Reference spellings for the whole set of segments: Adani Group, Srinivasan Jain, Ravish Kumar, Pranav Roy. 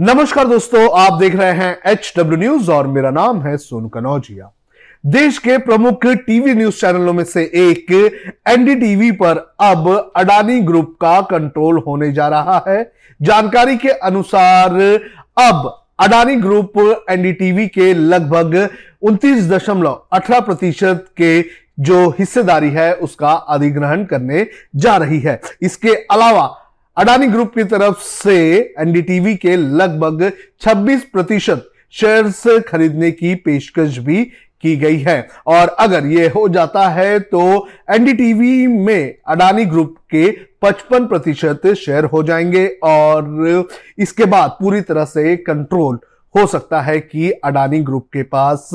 नमस्कार दोस्तों, आप देख रहे हैं HW न्यूज और मेरा नाम है सोनू कनौजिया। देश के प्रमुख टीवी न्यूज चैनलों में से एक NDTV पर अब अडानी ग्रुप का कंट्रोल होने जा रहा है। जानकारी के अनुसार अब अडानी ग्रुप NDTV के लगभग 29.18% के जो हिस्सेदारी है उसका अधिग्रहण करने जा रही है। इसके अलावा अडानी ग्रुप की तरफ से NDTV के लगभग 26% शेयर्स खरीदने की पेशकश भी की गई है और अगर ये हो जाता है तो NDTV में अडानी ग्रुप के 55% शेयर हो जाएंगे और इसके बाद पूरी तरह से कंट्रोल हो सकता है कि अडानी ग्रुप के पास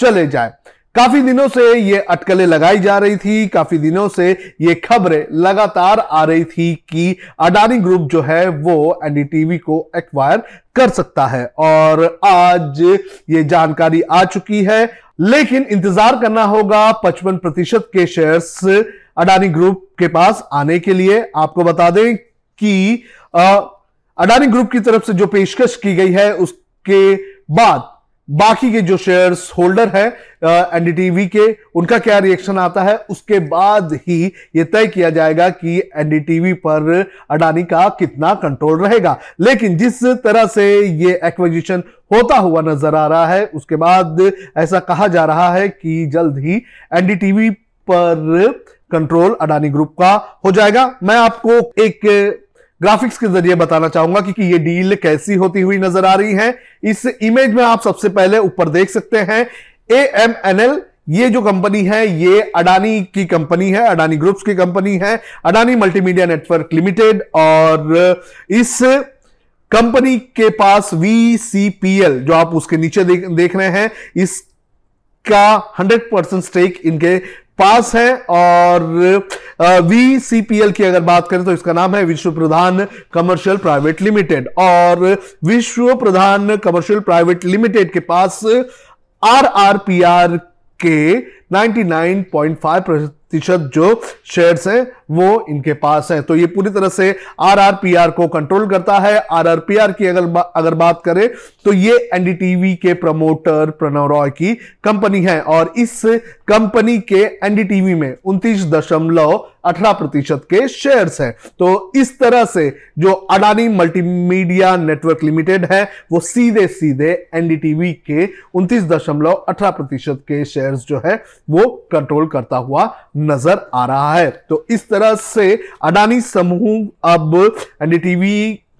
चले जाए। काफी दिनों से ये अटकलें लगाई जा रही थी, काफी दिनों से ये खबरें लगातार आ रही थी कि अडानी ग्रुप जो है वो NDTV को एक्वायर कर सकता है और आज ये जानकारी आ चुकी है। लेकिन इंतजार करना होगा 55% के शेयर्स अडानी ग्रुप के पास आने के लिए। आपको बता दें कि अडानी ग्रुप की तरफ से जो पेशकश की गई है उसके बाद बाकी के जो शेयर्स होल्डर है NDTV के उनका क्या रिएक्शन आता है, उसके बाद ही यह तय किया जाएगा कि NDTV पर अडानी का कितना कंट्रोल रहेगा। लेकिन जिस तरह से ये एक्विजिशन होता हुआ नजर आ रहा है उसके बाद ऐसा कहा जा रहा है कि जल्द ही NDTV पर कंट्रोल अडानी ग्रुप का हो जाएगा। मैं आपको एक ग्राफिक्स के जरिए बताना चाहूंगा कि ये डील कैसी होती हुई नजर आ रही है। इस इमेज में आप सबसे पहले ऊपर देख सकते हैं AMNL, ये जो कंपनी है ये अडानी की कंपनी है, अडानी ग्रुप्स की कंपनी है, अडानी मल्टीमीडिया नेटवर्क लिमिटेड और इस कंपनी के पास VCPL जो आप उसके नीचे देख रहे हैं इसका 100% स्टेक इनके पास है। और VCPL की अगर बात करें तो इसका नाम है विश्व प्रधान कमर्शियल प्राइवेट लिमिटेड और विश्व प्रधान कमर्शियल प्राइवेट लिमिटेड के पास RRPR के 99.5% जो शेयर्स हैं वो इनके पास है। तो ये पूरी तरह से RRPR को कंट्रोल करता है। RRPR की अगर बात करें तो ये NDTV के प्रमोटर प्रणव रॉय की कंपनी है और इस कंपनी के NDTV में 29.18% के शेयर्स हैं। तो इस तरह से जो अडानी मल्टीमीडिया नेटवर्क लिमिटेड है वो सीधे सीधे NDTV के 29.18% के शेयर्स जो है वो कंट्रोल करता हुआ नजर आ रहा है। तो इस तरह से अडानी समूह अब NDTV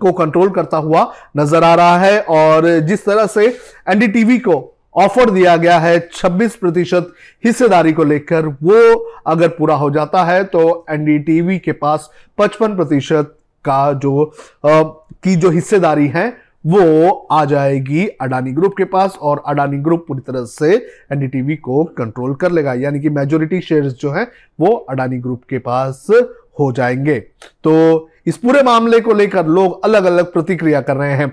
को कंट्रोल करता हुआ नजर आ रहा है और जिस तरह से NDTV को ऑफर दिया गया है 26% हिस्सेदारी को लेकर, वो अगर पूरा हो जाता है तो NDTV के पास 55% का जो हिस्सेदारी है वो आ जाएगी अडानी ग्रुप के पास और अडानी ग्रुप पूरी तरह से NDTV को कंट्रोल कर लेगा, यानी कि मेजॉरिटी शेयर्स जो है वो अडानी ग्रुप के पास हो जाएंगे। तो इस पूरे मामले को लेकर लोग अलग अलग प्रतिक्रिया कर रहे हैं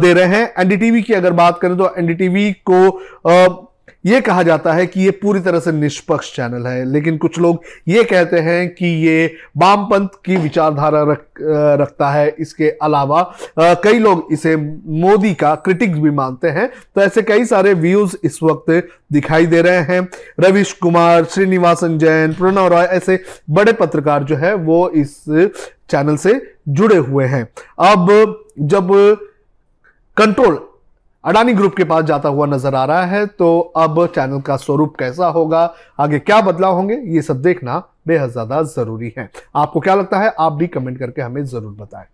दे रहे हैं। NDTV की अगर बात करें तो NDTV को ये कहा जाता है कि ये पूरी तरह से निष्पक्ष चैनल है, लेकिन कुछ लोग ये कहते हैं कि ये वामपंथ की विचारधारा रखता है। इसके अलावा कई लोग इसे मोदी का क्रिटिक भी मानते हैं। तो ऐसे कई सारे व्यूज इस वक्त दिखाई दे रहे हैं। रविश कुमार, श्रीनिवासन जैन, प्रणव रॉय ऐसे बड़े पत्रकार जो है वो इस चैनल से जुड़े हुए हैं। अब जब कंट्रोल अडानी ग्रुप के पास जाता हुआ नजर आ रहा है तो अब चैनल का स्वरूप कैसा होगा, आगे क्या बदलाव होंगे, ये सब देखना बेहद ज्यादा जरूरी है। आपको क्या लगता है आप भी कमेंट करके हमें जरूर बताएं।